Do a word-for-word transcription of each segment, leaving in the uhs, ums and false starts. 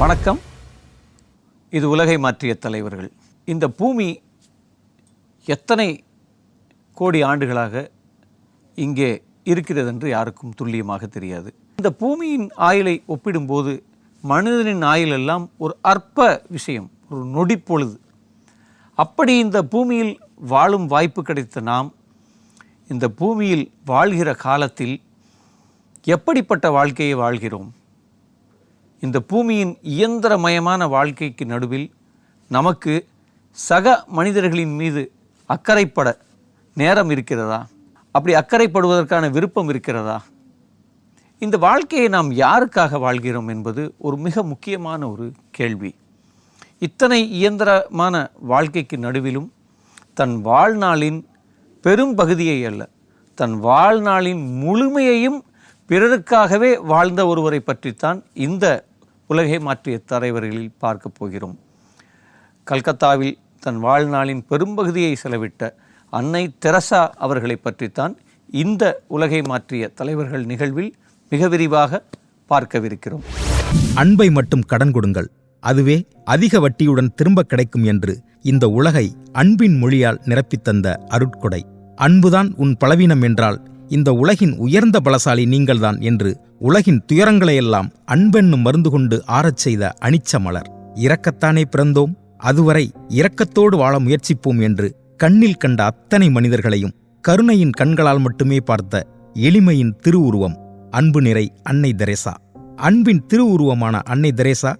வணக்கம். இது உலகை மாற்றிய தலைவர்கள். இந்த பூமி எத்தனை கோடி ஆண்டுகளாக இங்கே இருக்கிறது என்று யாருக்கும் துல்லியமாக தெரியாது. இந்த பூமியின் ஆயுளை ஒப்பிடும்போது மனிதனின் ஆயுள் எல்லாம் ஒரு அற்ப விஷயம், ஒரு நொடிப்பொழுது. அப்படி இந்த பூமியில் வாழும் வாய்ப்பு கிடைத்த நாம் இந்த பூமியில் வாழ்கிற காலத்தில் எப்படிப்பட்ட வாழ்க்கையை வாழ்கிறோம்? இந்த பூமியின் இயந்திரமயமான வாழ்க்கைக்கு நடுவில் நமக்கு சக மனிதர்களின் மீது அக்கறைப்பட நேரம் இருக்கிறதா? அப்படி அக்கறைப்படுவதற்கான விருப்பம் இருக்கிறதா? இந்த வாழ்க்கையை நாம் யாருக்காக வாழ்கிறோம் என்பது ஒரு மிக முக்கியமான ஒரு கேள்வி. இத்தனை இயந்திரமான வாழ்க்கைக்கு நடுவிலும் தன் வாழ்நாளின் பெரும் பகுதியை அல்ல, தன் வாழ்நாளின் முழுமையையும் பிறருக்காகவே வாழ்ந்த ஒருவரை பற்றித்தான் இந்த உலகை மாற்றிய தலைவர்களில் பார்க்கப் போகிறோம். கல்கத்தாவில் தன் வாழ்நாளின் பெரும்பகுதியை செலவிட்ட அன்னை தெரசா அவர்களை பற்றித்தான் இந்த உலகை மாற்றிய தலைவர்கள் நிகழ்வில் மிக விரிவாக பார்க்கவிருக்கிறோம். அன்பை மட்டும் கடன் கொடுங்கள், அதுவே அதிக வட்டியுடன் திரும்ப கிடைக்கும் என்று இந்த உலகை அன்பின் மொழியால் நிரப்பித்தந்த அருட்கொடை. அன்புதான் உன் பலவீனம் என்றால் இந்த உலகின் உயர்ந்த பலசாலி நீங்கள்தான் என்று உலகின் துயரங்களையெல்லாம் அன்பென்னும் மருந்து கொண்டு ஆறச் செய்த அனிச்சமலர். இரக்கத்தானே பிறந்தோம், அதுவரை இரக்கத்தோடு வாழ முயற்சிப்போம் என்று கண்ணில் கண்ட அத்தனை மனிதர்களையும் கருணையின் கண்களால் மட்டுமே பார்த்த எளிமையின் திருவுருவம் அன்பு நிறை அன்னை தெரேசா. அன்பின் திருவுருவமான அன்னை தெரேசா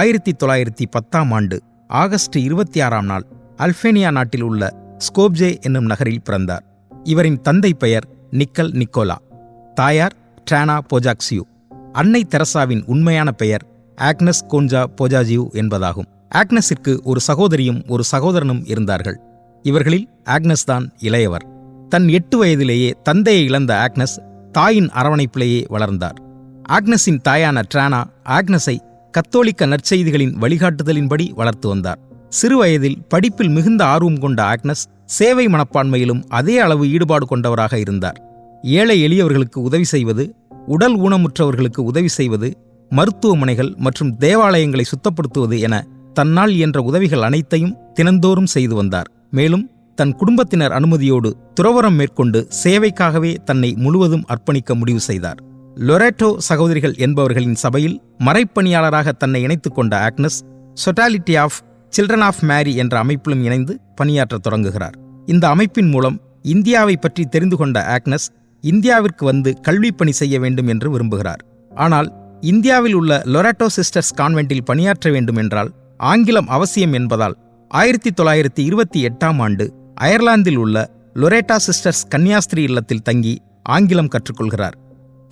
ஆயிரத்தி தொள்ளாயிரத்தி பத்தாம் ஆண்டு ஆகஸ்ட் இருபத்தி ஆறாம் நாள் அல்பேனியா நாட்டில் உள்ள ஸ்கோப்ஜே என்னும் நகரில் பிறந்தார். இவரின் தந்தை பெயர் நிக்கல் நிக்கோலா, தாயார் ட்ரானா போஜாக்சியூ. அன்னை தெரசாவின் உண்மையான பெயர் ஆக்னஸ் கோன்ஜா போஜாஜியூ என்பதாகும். ஆக்னஸிற்கு ஒரு சகோதரியும் ஒரு சகோதரனும் இருந்தார்கள். இவர்களில் ஆக்னஸ் தான் இளையவர். தன் எட்டு வயதிலேயே தந்தையை இழந்த ஆக்னஸ் தாயின் அரவணைப்பிலேயே வளர்ந்தார். ஆக்னஸின் தாயான ட்ரானா ஆக்னஸை கத்தோலிக்க நற்செய்திகளின் வழிகாட்டுதலின்படி வளர்த்து வந்தார். சிறுவயதில் படிப்பில் மிகுந்த ஆர்வம் கொண்ட ஆக்னஸ் சேவை மனப்பான்மையிலும் அதே அளவு ஈடுபாடு கொண்டவராக இருந்தார். ஏழை எளியவர்களுக்கு உதவி செய்வது, உடல் ஊனமுற்றவர்களுக்கு உதவி செய்வது, மருத்துவமனைகள் மற்றும் தேவாலயங்களை சுத்தப்படுத்துவது என தன்னால் இயன்ற உதவிகள் அனைத்தையும் தினந்தோறும் செய்து வந்தார். மேலும் தன் குடும்பத்தினர் அனுமதியோடு துறவரம் மேற்கொண்டு சேவைக்காகவே தன்னை முழுவதும் அர்ப்பணிக்க முடிவு செய்தார். லொரேட்டோ சகோதரிகள் என்பவர்களின் சபையில் மறைப்பணியாளராக தன்னை இணைத்துக் கொண்ட Agnes sodality of children of Mary என்ற அமைப்பிலும் இணைந்து பணியாற்ற தொடங்குகிறார். இந்த அமைப்பின் மூலம் இந்தியாவை பற்றி தெரிந்து கொண்ட ஆக்னஸ் இந்தியாவிற்கு வந்து கல்வி பணி செய்ய வேண்டும் என்று விரும்புகிறார். ஆனால் இந்தியாவில் உள்ள லொரேட்டோ சிஸ்டர்ஸ் கான்வென்ட்டில் பணியாற்ற வேண்டும் என்றால் ஆங்கிலம் அவசியம் என்பதால் ஆயிரத்தி தொள்ளாயிரத்தி இருபத்தி எட்டாம் ஆண்டு அயர்லாந்தில் உள்ள லொரேட்டா சிஸ்டர்ஸ் கன்னியாஸ்திரி இல்லத்தில் தங்கி ஆங்கிலம் கற்றுக்கொள்கிறார்.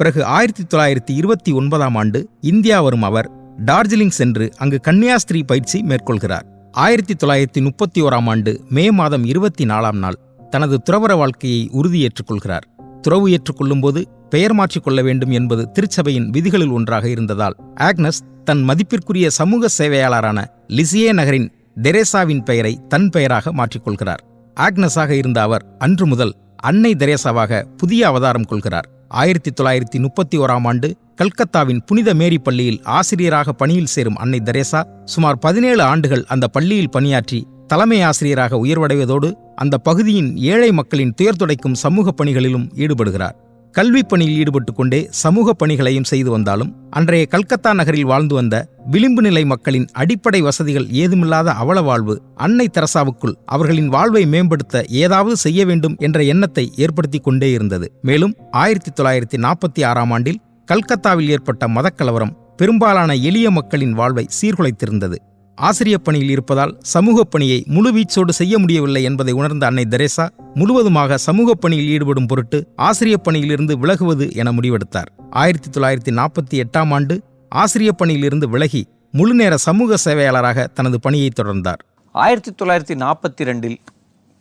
பிறகு ஆயிரத்தி தொள்ளாயிரத்தி இருபத்தி ஒன்பதாம் ஆண்டு இந்தியா வரும் அவர் டார்ஜிலிங் சென்று அங்கு கன்னியாஸ்திரி பயிற்சி மேற்கொள்கிறார். ஆயிரத்தி தொள்ளாயிரத்தி முப்பத்தி ஓராம் ஆண்டு மே மாதம் இருபத்தி நாலாம் நாள் தனது துறவர வாழ்க்கையை உறுதியேற்றுக் கொள்கிறார். துறவு ஏற்றுக்கொள்ளும் போது பெயர் மாற்றிக்கொள்ள வேண்டும் என்பது திருச்சபையின் விதிகளில் ஒன்றாக இருந்ததால் ஆக்னஸ் தன் மதிப்பிற்குரிய சமூக சேவையாளரான லிசியே நகரின் தெரேசாவின் பெயரை தன் பெயராக மாற்றிக்கொள்கிறார். ஆக்னஸாக இருந்த அவர் அன்று முதல் அன்னை தெரேசாவாக புதிய அவதாரம் கொள்கிறார். ஆயிரத்தி தொள்ளாயிரத்தி முப்பத்தி ஓராம் ஆண்டு கல்கத்தாவின் புனித மேரி பள்ளியில் ஆசிரியராக பணியில் சேரும் அன்னை தெரேசா சுமார் பதினேழு ஆண்டுகள் அந்த பள்ளியில் பணியாற்றி தலைமை ஆசிரியராக உயர்வடைவதோடு அந்த பகுதியின் ஏழை மக்களின் துயர் துடைக்கும் சமூக பணிகளிலும் ஈடுபடுகிறார். கல்வி பணியில் ஈடுபட்டு கொண்டே சமூக பணிகளையும் செய்து வந்தாலும் அன்றைய கல்கத்தா நகரில் வாழ்ந்து வந்த விளிம்பு நிலை மக்களின் அடிப்படை வசதிகள் ஏதுமில்லாத அவல வாழ்வு அன்னை தெரசாவுக்குள் அவர்களின் வாழ்வை மேம்படுத்த ஏதாவது செய்ய வேண்டும் என்ற எண்ணத்தை ஏற்படுத்தி கொண்டே இருந்தது. மேலும் ஆயிரத்தி தொள்ளாயிரத்தி நாற்பத்தி ஆறாம் ஆண்டில் கல்கத்தாவில் ஏற்பட்ட மதக்கலவரம் பெரும்பாலான எளிய மக்களின் வாழ்வை சீர்குலைத்திருந்தது. ஆசிரியப் பணியில் இருப்பதால் சமூகப் பணியை முழுவீச்சோடு செய்ய முடியவில்லை என்பதை உணர்ந்த அன்னை தெரேசா முழுவதுமாக சமூகப் பணியில் ஈடுபடும் பொருட்டு ஆசிரியப் பணியிலிருந்து விலகுவது என முடிவெடுத்தார். ஆயிரத்தி தொள்ளாயிரத்தி நாற்பத்தி எட்டாம் ஆண்டு ஆசிரியப் பணியிலிருந்து விலகி முழுநேர சமூக சேவையாளராக தனது பணியை தொடர்ந்தார். ஆயிரத்தி தொள்ளாயிரத்தி நாற்பத்தி ரெண்டில்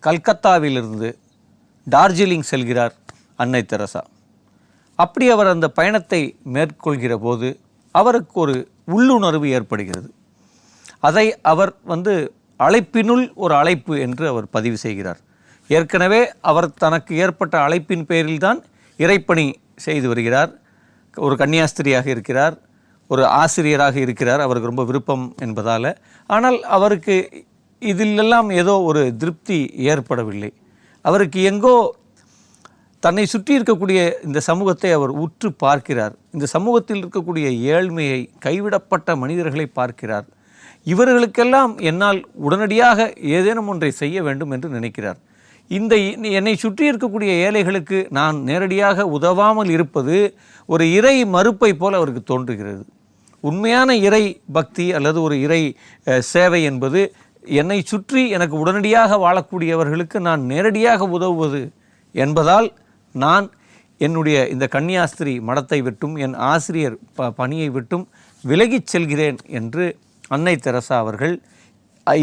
கல்கத்தாவிலிருந்து டார்ஜிலிங் செல்கிறார் அன்னை தெரேசா. அப்படி அவர் அந்த பயணத்தை மேற்கொள்கிற போது அவருக்கு ஒரு உள்ளுணர்வு ஏற்படுகிறது. அதை அவர் வந்து அழைப்பினுள் ஒரு அழைப்பு என்று அவர் பதிவு செய்கிறார். ஏற்கனவே அவர் தனக்கு ஏற்பட்ட அழைப்பின் பேரில்தான் இறைப்பணி செய்து வருகிறார். ஒரு கன்னியாஸ்திரியாக இருக்கிறார். ஒரு ஆசிரியராக இருக்கிறார், அவருக்கு ரொம்ப விருப்பம் என்பதால். ஆனால் அவருக்கு இதிலெல்லாம் ஏதோ ஒரு திருப்தி ஏற்படவில்லை. அவருக்கு எங்கோ தன்னை சுற்றி இருக்கக்கூடிய இந்த சமூகத்தை அவர் உற்று பார்க்கிறார். இந்த சமூகத்தில் இருக்கக்கூடிய ஏழ்மையை, கைவிடப்பட்ட மனிதர்களை பார்க்கிறார். இவர்களுக்கெல்லாம் என்னால் உடனடியாக ஏதேனும் ஒன்றை செய்ய வேண்டும் என்று நினைக்கிறார். இந்த என்னை சுற்றி இருக்கக்கூடிய ஏழைகளுக்கு நான் நேரடியாக உதவாமல் இருப்பது ஒரு இறை மறுப்பை போல் அவருக்கு தோன்றுகிறது. உண்மையான இறை பக்தி அல்லது ஒரு இறை சேவை என்பது என்னை சுற்றி எனக்கு உடனடியாக வாழக்கூடியவர்களுக்கு நான் நேரடியாக உதவுவது என்பதால் நான் என்னுடைய இந்த கன்னியாஸ்திரி மடத்தை விட்டும் என் ஆசிரியர் ப பணியை விட்டும் விலகிச் செல்கிறேன் என்று அன்னை தெரசா அவர்கள்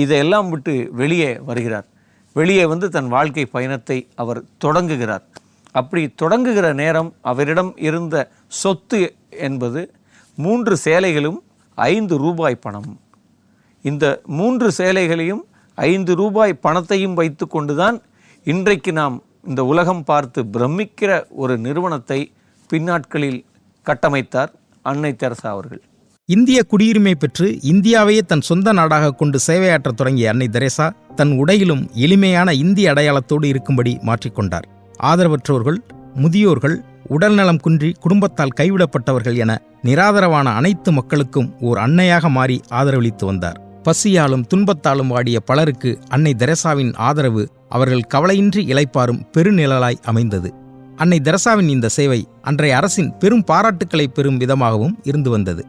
இதையெல்லாம் விட்டு வெளியே வருகிறார். வெளியே வந்து தன் வாழ்க்கை பயணத்தை அவர் தொடங்குகிறார். அப்படி தொடங்குகிற நேரம் அவரிடம் இருந்த சொத்து என்பது மூன்று சேலைகளும் ஐந்து ரூபாய் பணம். இந்த மூன்று சேலைகளையும் ஐந்து ரூபாய் பணத்தையும் வைத்து கொண்டு தான் இன்றைக்கு நாம் இந்த உலகம் பார்த்து பிரமிக்கிற ஒரு நிறுவனத்தை பின்னாட்களில் கட்டமைத்தார் அன்னை தெரசா அவர்கள். இந்திய குடியுரிமை பெற்று இந்தியாவையே தன் சொந்த நாடாக கொண்டு சேவையாற்றத் தொடங்கிய அன்னை தெரசா தன் உடையிலும் எளிமையான இந்திய அடையாளத்தோடு இருக்கும்படி மாற்றிக்கொண்டார். ஆதரவற்றோர்கள், முதியோர்கள், உடல்நலம் குன்றி குடும்பத்தால் கைவிடப்பட்டவர்கள் என நிராதரவான அனைத்து மக்களுக்கும் ஓர் அன்னையாக மாறி ஆதரவளித்து வந்தார். பசியாலும் துன்பத்தாலும் வாடிய பலருக்கு அன்னை தெரசாவின் ஆதரவு அவர்கள் கவலையின்றி இளைப்பாறும் பெருநிழலாய் அமைந்தது. அன்னை தெரசாவின் இந்த சேவை அன்றைய அரசின் பெரும் பாராட்டுக்களை பெறும் விதமாகவும் இருந்து வந்தது.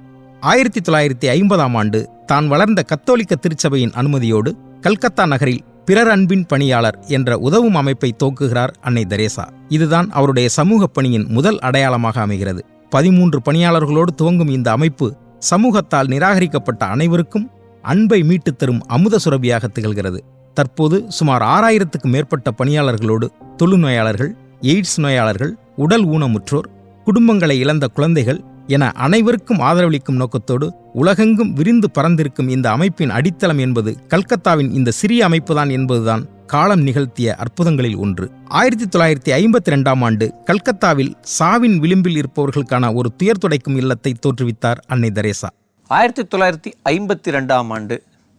ஆயிரத்தி தொள்ளாயிரத்தி ஐம்பதாம் ஆண்டு தான் வளர்ந்த கத்தோலிக்க திருச்சபையின் அனுமதியோடு கல்கத்தா நகரில் பிறர் அன்பின் பணியாளர் என்ற உதவும் அமைப்பை துவக்குகிறார் அன்னை தெரசா. இதுதான் அவருடைய சமூக பணியின் முதல் அடையாளமாக அமைகிறது. பதிமூன்று பணியாளர்களோடு துவங்கும் இந்த அமைப்பு சமூகத்தால் நிராகரிக்கப்பட்ட அனைவருக்கும் அன்பை மீட்டு தரும் அமுத சுரபியாக திகழ்கிறது. தற்போது சுமார் ஆறாயிரத்துக்கு மேற்பட்ட பணியாளர்களோடு தொழுநோயாளர்கள், எய்ட்ஸ் நோயாளர்கள், உடல் ஊனமுற்றோர், குடும்பங்களை இழந்த குழந்தைகள் என அனைவருக்கும் ஆதரவளிக்கும் நோக்கத்தோடு உலகெங்கும் விரிந்து பறந்திருக்கும் இந்த அமைப்பின் அடித்தளம் என்பது கல்கத்தாவின் இந்த சிறிய அமைப்புதான் என்பதுதான் காலம் நிகழ்த்திய அற்புதங்களில் ஒன்று. ஆயிரத்தி தொள்ளாயிரத்தி ஐம்பத்தி ரெண்டாம் ஆண்டு கல்கத்தாவில் சாவின் விளிம்பில் இருப்பவர்களுக்கான ஒரு துயர் துடைக்கும் இல்லத்தை தோற்றுவித்தார் அன்னை தெரசா. ஆயிரத்தி தொள்ளாயிரத்தி ஐம்பத்தி ரெண்டாம் ஆண்டு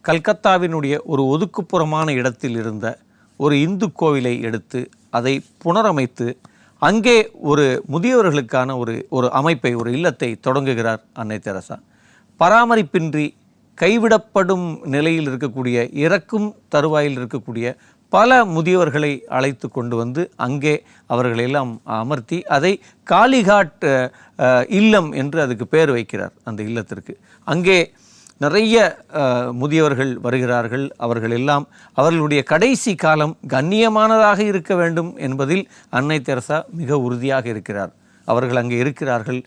கல்கத்தாவினுடைய ஒரு ஒதுக்குப்புறமான இடத்தில் இருந்த ஒரு இந்து கோவிலை எடுத்து அதை புனரமைத்து அங்கே ஒரு முதியவர்களுக்கான ஒரு ஒரு அமைப்பை, ஒரு இல்லத்தை தொடங்குகிறார் அன்னை தெரசா. பராமரிப்பின்றி கைவிடப்படும் நிலையில் இருக்கக்கூடிய, இறக்கும் தருவாயில் இருக்கக்கூடிய பல முதியவர்களை அழைத்து கொண்டு வந்து அங்கே அவர்களெல்லாம் அமர்த்தி அதை காளிகாட் இல்லம் என்று அதுக்கு பேர் வைக்கிறார். அந்த இல்லத்திற்கு அங்கே நிறைய முதியவர்கள் வருகிறார்கள். அவர்கள் எல்லாம் அவர்களுடைய கடைசி காலம் கண்ணியமானதாக இருக்க வேண்டும் என்பதில் அன்னை தெரசா மிக உறுதியாக இருக்கிறார். அவர்கள் அங்கே இருக்கிறார்கள்,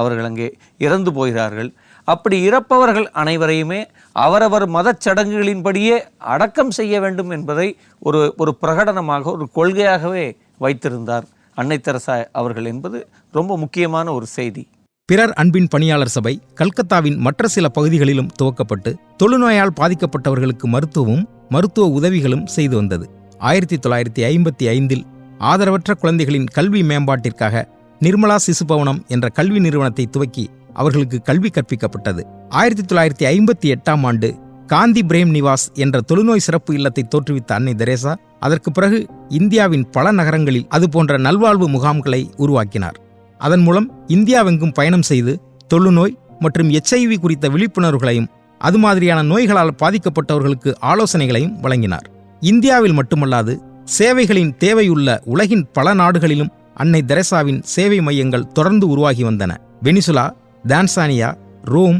அவர்கள் அங்கே இறந்து போகிறார்கள். அப்படி இறப்பவர்கள் அனைவரையுமே அவரவர் மதச்சடங்குகளின்படியே அடக்கம் செய்ய வேண்டும் என்பதை ஒரு ஒரு பிரகடனமாக, ஒரு கொள்கையாகவே வைத்திருந்தார் அன்னை தெரசா அவர்கள் என்பது ரொம்ப முக்கியமான ஒரு செய்தி. பிறர் அன்பின் பணியாளர் சபை கல்கத்தாவின் மற்ற சில பகுதிகளிலும் துவக்கப்பட்டு தொழுநோயால் பாதிக்கப்பட்டவர்களுக்கு மருத்துவமும் மருத்துவ உதவிகளும் செய்து வந்தது. ஆயிரத்தி தொள்ளாயிரத்தி ஐம்பத்தி ஐந்தில் ஆதரவற்ற குழந்தைகளின் கல்வி மேம்பாட்டிற்காக நிர்மலா சிசுபவனம் என்ற கல்வி நிறுவனத்தை துவக்கி அவர்களுக்கு கல்வி கற்பிக்கப்பட்டது. ஆயிரத்தி தொள்ளாயிரத்தி ஐம்பத்தி எட்டாம் ஆண்டு காந்தி பிரேம் நிவாஸ் என்ற தொழுநோய் சிறப்பு இல்லத்தை தோற்றுவித்த அன்னை தெரசா அதற்கு பிறகு இந்தியாவின் பல நகரங்களில் அது போன்ற நல்வாழ்வு முகாம்களை உருவாக்கினார். அதன் மூலம் இந்தியாவெங்கும் பயணம் செய்து தொழுநோய் மற்றும் எச்ஐவி குறித்த விழிப்புணர்வுகளையும் அது மாதிரியான நோய்களால் பாதிக்கப்பட்டவர்களுக்கு ஆலோசனைகளையும் வழங்கினார். இந்தியாவில் மட்டுமல்லாது சேவைகளின் தேவையுள்ள உலகின் பல நாடுகளிலும் அன்னை தெரசாவின் சேவை மையங்கள் தொடர்ந்து உருவாகி வந்தன. வெனிசுலா, தான்சானியா, ரோம்,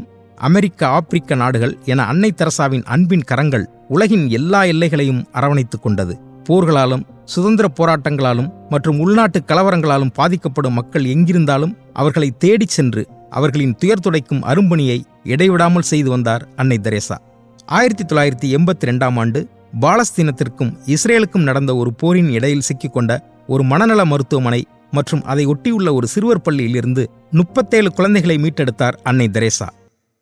அமெரிக்க, ஆப்பிரிக்க நாடுகள் என அன்னை தெரசாவின் அன்பின் கரங்கள் உலகின் எல்லா எல்லைகளையும் அரவணைத்து கொண்டது. போர்களாலும், சுதந்திர போராட்டங்களாலும் மற்றும் உள்நாட்டு கலவரங்களாலும் பாதிக்கப்படும் மக்கள் எங்கிருந்தாலும் அவர்களை தேடிச் சென்று அவர்களின் துயர் துடைக்கும் அரும்பணியை இடைவிடாமல் செய்து வந்தார் அன்னை தெரசா. ஆயிரத்தி தொள்ளாயிரத்தி எண்பத்தி ரெண்டாம் ஆண்டு பாலஸ்தீனத்திற்கும் இஸ்ரேலுக்கும் நடந்த ஒரு போரின் இடையில் சிக்கிக்கொண்ட ஒரு மனநல மருத்துவமனை மற்றும் அதை ஒட்டியுள்ள ஒரு சிறுவர் பள்ளியிலிருந்து முப்பத்தேழு குழந்தைகளை மீட்டெடுத்தார் அன்னை தெரசா.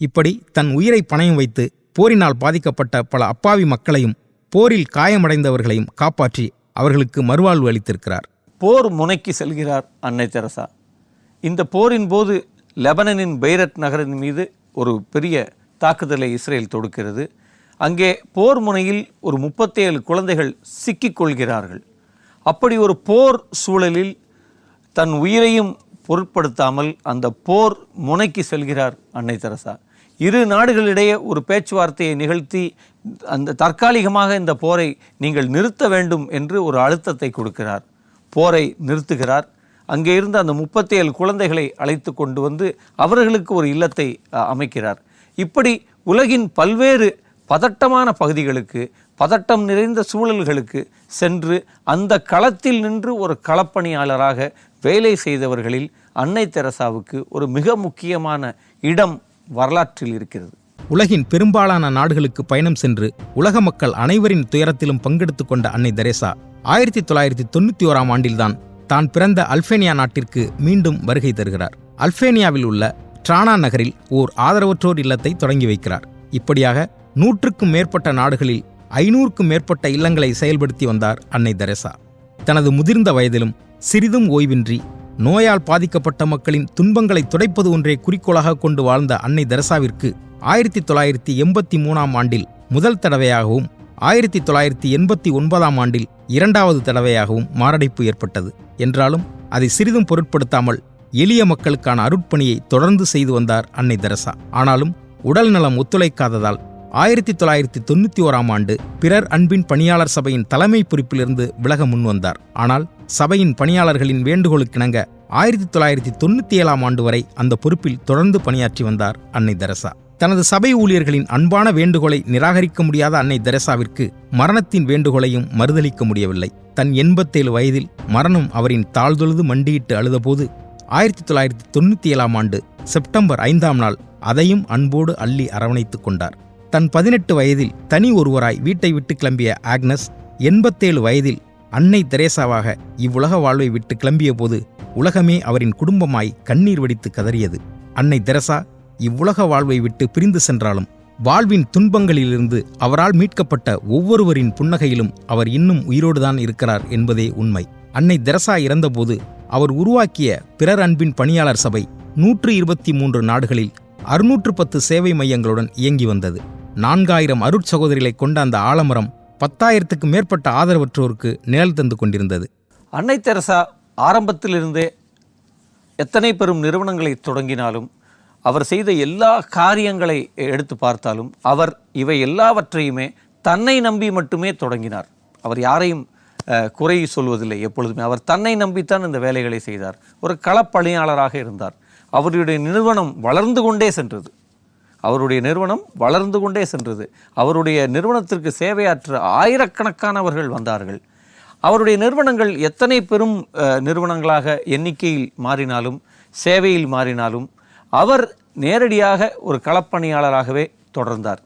இப்படி தன் உயிரை பணயம் வைத்து போரினால் பாதிக்கப்பட்ட பல அப்பாவி மக்களையும் போரில் காயமடைந்தவர்களையும் காப்பாற்றி அவர்களுக்கு மறுவாழ்வு அளித்திருக்கிறார். போர் முனைக்கு செல்கிறார் அன்னை தெரசா. இந்த போரின் போது லெபனனின் பெய்ரூட் நகரின் மீது ஒரு பெரிய தாக்குதலை இஸ்ரேல் தொடுக்கிறது. அங்கே போர் முனையில் ஒரு முப்பத்தேழு குழந்தைகள் சிக்கிக்கொள்கிறார்கள். அப்படி ஒரு போர் சூழலில் தன் உயிரையும் பொருட்படுத்தாமல் அந்த போர் முனைக்கு செல்கிறார் அன்னை தெரசா. இரு நாடுகளிடையே ஒரு பேச்சுவார்த்தையை நிகழ்த்தி அந்த தற்காலிகமாக இந்த போரை நீங்கள் நிறுத்த வேண்டும் என்று ஒரு அழுத்தத்தை கொடுக்கிறார். போரை நிறுத்துகிறார். அங்கே இருந்து அந்த முப்பத்தி ஏழு குழந்தைகளை அழைத்து கொண்டு வந்து அவர்களுக்கு ஒரு இல்லத்தை அமைக்கிறார். இப்படி உலகின் பல்வேறு பதட்டமான பகுதிகளுக்கு, பதட்டம் நிறைந்த சூழல்களுக்கு சென்று அந்த களத்தில் நின்று ஒரு களப்பணியாளராக வேலை செய்தவர்களில் அன்னை தெரசாவுக்கு ஒரு மிக முக்கியமான இடம் வரலாற்றில் இருக்கிறது. உலகின் பெரும்பாலான நாடுகளுக்கு பயணம் சென்று உலக மக்கள் அனைவரின் துயரத்திலும் பங்கெடுத்து கொண்ட அன்னை தெரசா ஆயிரத்தி தொள்ளாயிரத்தி தொண்ணூற்றி ஓராம் ஆண்டில்தான் தான் பிறந்த அல்பேனியா நாட்டிற்கு மீண்டும் வருகை தருகிறார். அல்பேனியாவில் உள்ள டிரானா நகரில் ஓர் ஆதரவற்றோர் இல்லத்தை தொடங்கி வைக்கிறார். இப்படியாக நூற்றுக்கும் மேற்பட்ட நாடுகளில் ஐநூறுக்கும் மேற்பட்ட இல்லங்களை செயல்படுத்தி வந்தார் அன்னை தெரசா. தனது முதிர்ந்த வயதிலும் சிறிதும் ஓய்வின்றி நோயால் பாதிக்கப்பட்ட மக்களின் துன்பங்களை துடைப்பது ஒன்றே குறிக்கோளாக கொண்டு வாழ்ந்த அன்னை தெரசாவிற்கு ஆயிரத்தி தொள்ளாயிரத்தி எண்பத்தி மூணாம் ஆண்டில் முதல் தடவையாகவும் ஆயிரத்தி தொள்ளாயிரத்தி எண்பத்தி ஒன்பதாம் ஆண்டில் இரண்டாவது தடவையாகவும் மாரடைப்பு ஏற்பட்டது. என்றாலும் அதை சிறிதும் பொருட்படுத்தாமல் எளிய மக்களுக்கான அருட்பணியை தொடர்ந்து செய்து வந்தார் அன்னை தெரசா. ஆனாலும் உடல் நலம் ஒத்துழைக்காததால் ஆயிரத்தி தொள்ளாயிரத்தி தொண்ணூற்றி ஓராம் ஆண்டு பிறர் அன்பின் பணியாளர் சபையின் தலைமை பொறுப்பிலிருந்து விலக முன்வந்தார். ஆனால் சபையின் பணியாளர்களின் வேண்டுகோளுக்கிணங்க ஆயிரத்தி தொள்ளாயிரத்தி தொண்ணூற்றி ஏழாம் ஆண்டு வரை அந்த பொறுப்பில் தொடர்ந்து பணியாற்றி வந்தார் அன்னை தெரசா. தனது சபை ஊழியர்களின் அன்பான வேண்டுகோளை நிராகரிக்க முடியாத அன்னை தெரசாவிற்கு மரணத்தின் வேண்டுகோளையும் மறுதளிக்க முடியவில்லை. தன் எண்பத்தேழு வயதில் மரணம் அவரின் தாழ்தொழுது மண்டியிட்டு அழுதபோது ஆயிரத்தி தொள்ளாயிரத்தி தொண்ணூற்றி ஏழாம் ஆண்டு செப்டம்பர் ஐந்தாம் நாள் அதையும் அன்போடு அள்ளி அரவணைத்துக் கொண்டார். தன் பதினெட்டு வயதில் தனி ஒருவராய் வீட்டை விட்டு கிளம்பிய ஆக்னஸ் எண்பத்தேழு வயதில் அன்னை தெரேசாவாக இவ்வுலக வாழ்வை விட்டு கிளம்பிய போது உலகமே அவரின் குடும்பமாய் கண்ணீர் வடித்து கதறியது. அன்னை தெரசா இவ்வுலக வாழ்வை விட்டு பிரிந்து சென்றாலும் வாழ்வின் துன்பங்களிலிருந்து அவரால் மீட்கப்பட்ட ஒவ்வொருவரின் புன்னகையிலும் அவர் இன்னும் உயிரோடுதான் இருக்கிறார் என்பதே உண்மை. அன்னை தெரசா இறந்தபோது அவர் உருவாக்கிய பிறர் அன்பின் பணியாளர் சபை நூற்று இருபத்தி மூன்று நாடுகளில் அறுநூற்று பத்து சேவை மையங்களுடன் இயங்கி வந்தது. நான்காயிரம் அருட்சகோதரிகளை கொண்ட அந்த ஆலமரம் பத்தாயிரத்துக்கு மேற்பட்ட ஆதரவற்றோருக்கு நிழல் தந்து கொண்டிருந்தது. அன்னை தெரசா ஆரம்பத்திலிருந்தே எத்தனை பெரும் நிறுவனங்களை தொடங்கினாலும், அவர் செய்த எல்லா காரியங்களை எடுத்து பார்த்தாலும், அவர் இவை எல்லாவற்றையுமே தன்னை நம்பி மட்டுமே தொடங்கினார். அவர் யாரையும் குறை சொல்வதில்லை. எப்பொழுதுமே அவர் தன்னை நம்பித்தான் இந்த வேலைகளை செய்தார். ஒரு களப்பணியாளராக இருந்தார். அவருடைய நிறுவனம் வளர்ந்து கொண்டே சென்றது. அவருடைய நிறுவனம் வளர்ந்து கொண்டே சென்றது. அவருடைய நிறுவனத்திற்கு சேவையாற்ற ஆயிரக்கணக்கானவர்கள் வந்தார்கள். அவருடைய நிறுவனங்கள் எத்தனை பெரும் நிறுவனங்களாக எண்ணிக்கையில் மாறினாலும், சேவையில் மாறினாலும், அவர் நேரடியாக ஒரு களப்பணியாளராகவே தொடர்ந்தார்.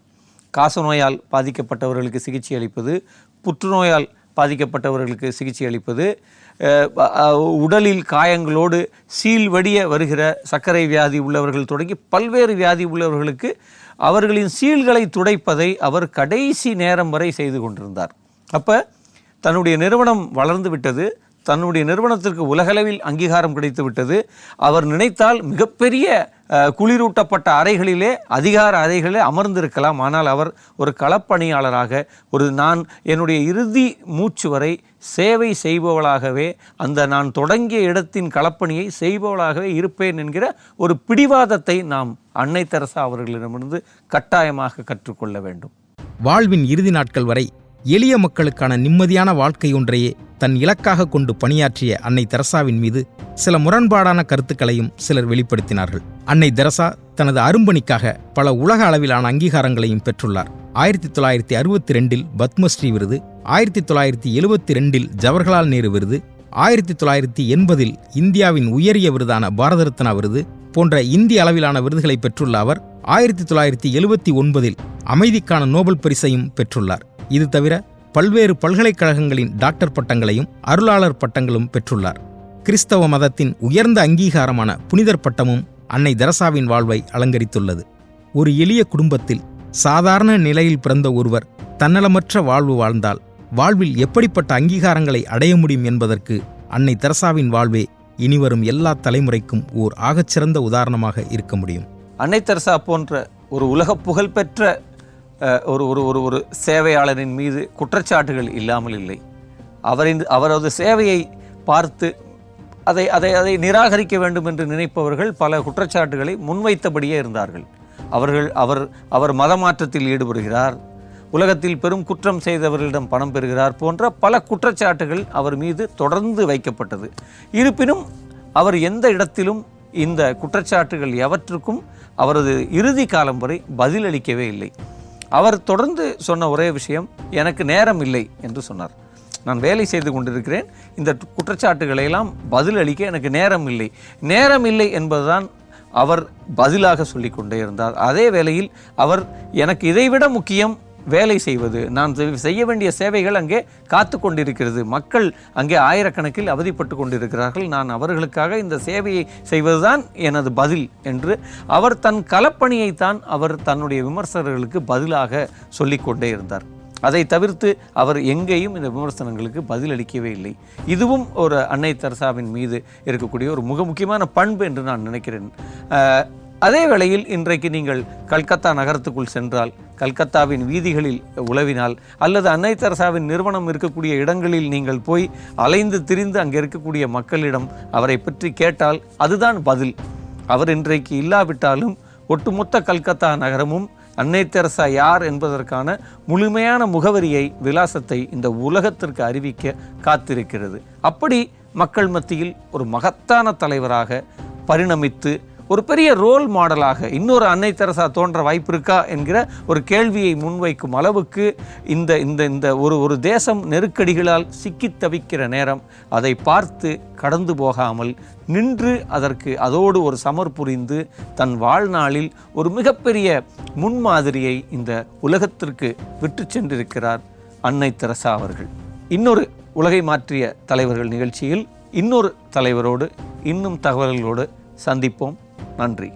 காசநோயால் பாதிக்கப்பட்டவர்களுக்கு சிகிச்சை அளிப்பது, புற்றுநோயால் பாதிக்கப்பட்டவர்களுக்கு சிகிச்சை அளிப்பது, உடலில் காயங்களோடு சீல் வடிய வருகிற சர்க்கரை வியாதி உள்ளவர்கள் தொடங்கி பல்வேறு வியாதி உள்ளவர்களுக்கு அவர்களின் சீல்களை துடைப்பதை அவர் கடைசி நேரம் வரை செய்து கொண்டிருந்தார். அப்போ தன்னுடைய நிறுவனம் வளர்ந்து விட்டது. தன்னுடைய நிறுவனத்திற்கு உலகளவில் அங்கீகாரம் கிடைத்து விட்டது. அவர் நினைத்தால் மிகப்பெரிய குளிரூட்டப்பட்ட அறைகளிலே, அதிகார அறைகளிலே அமர்ந்திருக்கலாம். ஆனால் அவர் ஒரு களப்பணியாளராக, ஒரு நான் என்னுடைய இறுதி மூச்சு வரை சேவை செய்பவளாகவே, அந்த நான் தொடங்கிய இடத்தின் களப்பணியை செய்பவளாகவே இருப்பேன் என்கிற ஒரு பிடிவாதத்தை நாம் அன்னை தெரசா அவர்களிடமிருந்து கட்டாயமாக கற்றுக்கொள்ள வேண்டும். வாழ்வின் இறுதி நாட்கள் வரை எளிய மக்களுக்கான நிம்மதியான வாழ்க்கை ஒன்றையே தன் இலக்காக கொண்டு பணியாற்றிய அன்னை தெரசாவின் மீது சில முரண்பாடான கருத்துக்களையும் சிலர் வெளிப்படுத்தினார்கள். அன்னை தெரசா தனது அரும்பணிக்காக பல உலக அளவிலான அங்கீகாரங்களையும் பெற்றுள்ளார். ஆயிரத்தி தொள்ளாயிரத்தி அறுபத்தி ரெண்டில் பத்மஸ்ரீ விருது, ஆயிரத்தி தொள்ளாயிரத்தி எழுபத்தி ரெண்டில் ஜவஹர்லால் நேரு விருது, ஆயிரத்தி தொள்ளாயிரத்தி எண்பதில் இந்தியாவின் உயரிய விருதான பாரத ரத்னா விருது போன்ற இந்திய அளவிலான விருதுகளை பெற்றுள்ள அவர் ஆயிரத்தி தொள்ளாயிரத்தி எழுபத்தி ஒன்பதில் அமைதிக்கான நோபல் பரிசையும் பெற்றுள்ளார். இது தவிர பல்வேறு பல்கலைக்கழகங்களின் டாக்டர் பட்டங்களையும் அருளாளர் பட்டங்களும் பெற்றுள்ளார். கிறிஸ்தவ மதத்தின் உயர்ந்த அங்கீகாரமான புனிதர் பட்டமும் அன்னை தெரசாவின் வாழ்வை அலங்கரித்துள்ளது. ஒரு எளிய குடும்பத்தில் சாதாரண நிலையில் பிறந்த ஒருவர் தன்னலமற்ற வாழ்வு வாழ்ந்தால் வாழ்வில் எப்படிப்பட்ட அங்கீகாரங்களை அடைய முடியும் என்பதற்கு அன்னை தெரசாவின் வாழ்வே இனிவரும் எல்லா தலைமுறைக்கும் ஓர் ஆகச்சிறந்த உதாரணமாக இருக்க முடியும். அன்னை தெரசா போன்ற ஒரு உலக புகழ்பெற்ற ஒரு ஒரு ஒரு ஒரு சேவையாளரின் மீது குற்றச்சாட்டுகள் இல்லாமல் இல்லை. அவரின் அவரது சேவையை பார்த்து அதை அதை அதை நிராகரிக்க வேண்டும் என்று நினைப்பவர்கள் பல குற்றச்சாட்டுகளை முன்வைத்தபடியே இருந்தார்கள். அவர்கள் அவர் அவர் மதமாற்றத்தில் ஈடுபடுகிறார், உலகத்தில் பெரும் குற்றம் செய்தவர்களிடம் பணம் பெறுகிறார் போன்ற பல குற்றச்சாட்டுகள் அவர் மீது தொடர்ந்து வைக்கப்பட்டது. இருப்பினும் அவர் எந்த இடத்திலும் இந்த குற்றச்சாட்டுகள் எவற்றுக்கும் அவரது இறுதி காலம் வரை பதிலளிக்கவே இல்லை. அவர் தொடர்ந்து சொன்ன ஒரே விஷயம், எனக்கு நேரம் இல்லை என்று சொன்னார். நான் வேலை செய்து கொண்டிருக்கிறேன், இந்த குற்றச்சாட்டுகளையெல்லாம் பதிலளிக்க எனக்கு நேரம் இல்லை. நேரம் இல்லை என்பதுதான் அவர் பதிலாக சொல்லிக்கொண்டே இருந்தார். அதே வேளையில் அவர், எனக்கு இதைவிட முக்கியம் வேலை செய்வது, நான் செய்ய வேண்டிய சேவைகள் அங்கே காத்து கொண்டிருக்கிறது, மக்கள் அங்கே ஆயிரக்கணக்கில் அவதிப்பட்டு கொண்டிருக்கிறார்கள், நான் அவர்களுக்காக இந்த சேவையை செய்வதுதான் எனது பதில் என்று அவர் தன் களப்பணியைத்தான் அவர் தன்னுடைய விமர்சகர்களுக்கு பதிலாக சொல்லிக்கொண்டே இருந்தார். அதை தவிர்த்து அவர் எங்கேயும் இந்த விமர்சனங்களுக்கு பதிலளிக்கவே இல்லை. இதுவும் ஒரு அன்னை தெரசாவின் மீது இருக்கக்கூடிய ஒரு மிக முக்கியமான பண்பு என்று நான் நினைக்கிறேன். அதே வேளையில் இன்றைக்கு நீங்கள் கல்கத்தா நகரத்துக்குள் சென்றால், கல்கத்தாவின் வீதிகளில் உலவினால், அல்லது அன்னை தெரசாவின் நிறுவனம் இருக்கக்கூடிய இடங்களில் நீங்கள் போய் அலைந்து திரிந்து அங்கே இருக்கக்கூடிய மக்களிடம் அவரை பற்றி கேட்டால் அதுதான் பதில். அவர் இன்றைக்கு இல்லாவிட்டாலும் ஒட்டுமொத்த கல்கத்தா நகரமும் அன்னை தெரசா யார் என்பதற்கான முழுமையான முகவரியை, விலாசத்தை இந்த உலகத்திற்கு அறிவிக்க காத்திருக்கிறது. அப்படி மக்கள் மத்தியில் ஒரு மகத்தான தலைவராக பரிணமித்து ஒரு பெரிய ரோல் மாடலாக இன்னொரு அன்னை தெரசா தோன்ற வாய்ப்பு இருக்கா என்கிற ஒரு கேள்வியை முன்வைக்கும் அளவுக்கு இந்த இந்த இந்த ஒரு ஒரு தேசம் நெருக்கடிகளால் சிக்கி தவிக்கிற நேரம், அதை பார்த்து கடந்து போகாமல் நின்று அதற்கு அதோடு ஒரு சமர் புரிந்து தன் வாழ்நாளில் ஒரு மிகப்பெரிய முன்மாதிரியை இந்த உலகத்திற்கு விட்டு சென்றிருக்கிறார் அன்னை தெரசா அவர்கள். இன்னொரு உலகை மாற்றிய தலைவர்கள் நிகழ்ச்சியில் இன்னொரு தலைவரோடு இன்னும் தகவல்களோடு சந்திப்போம். நன்றி.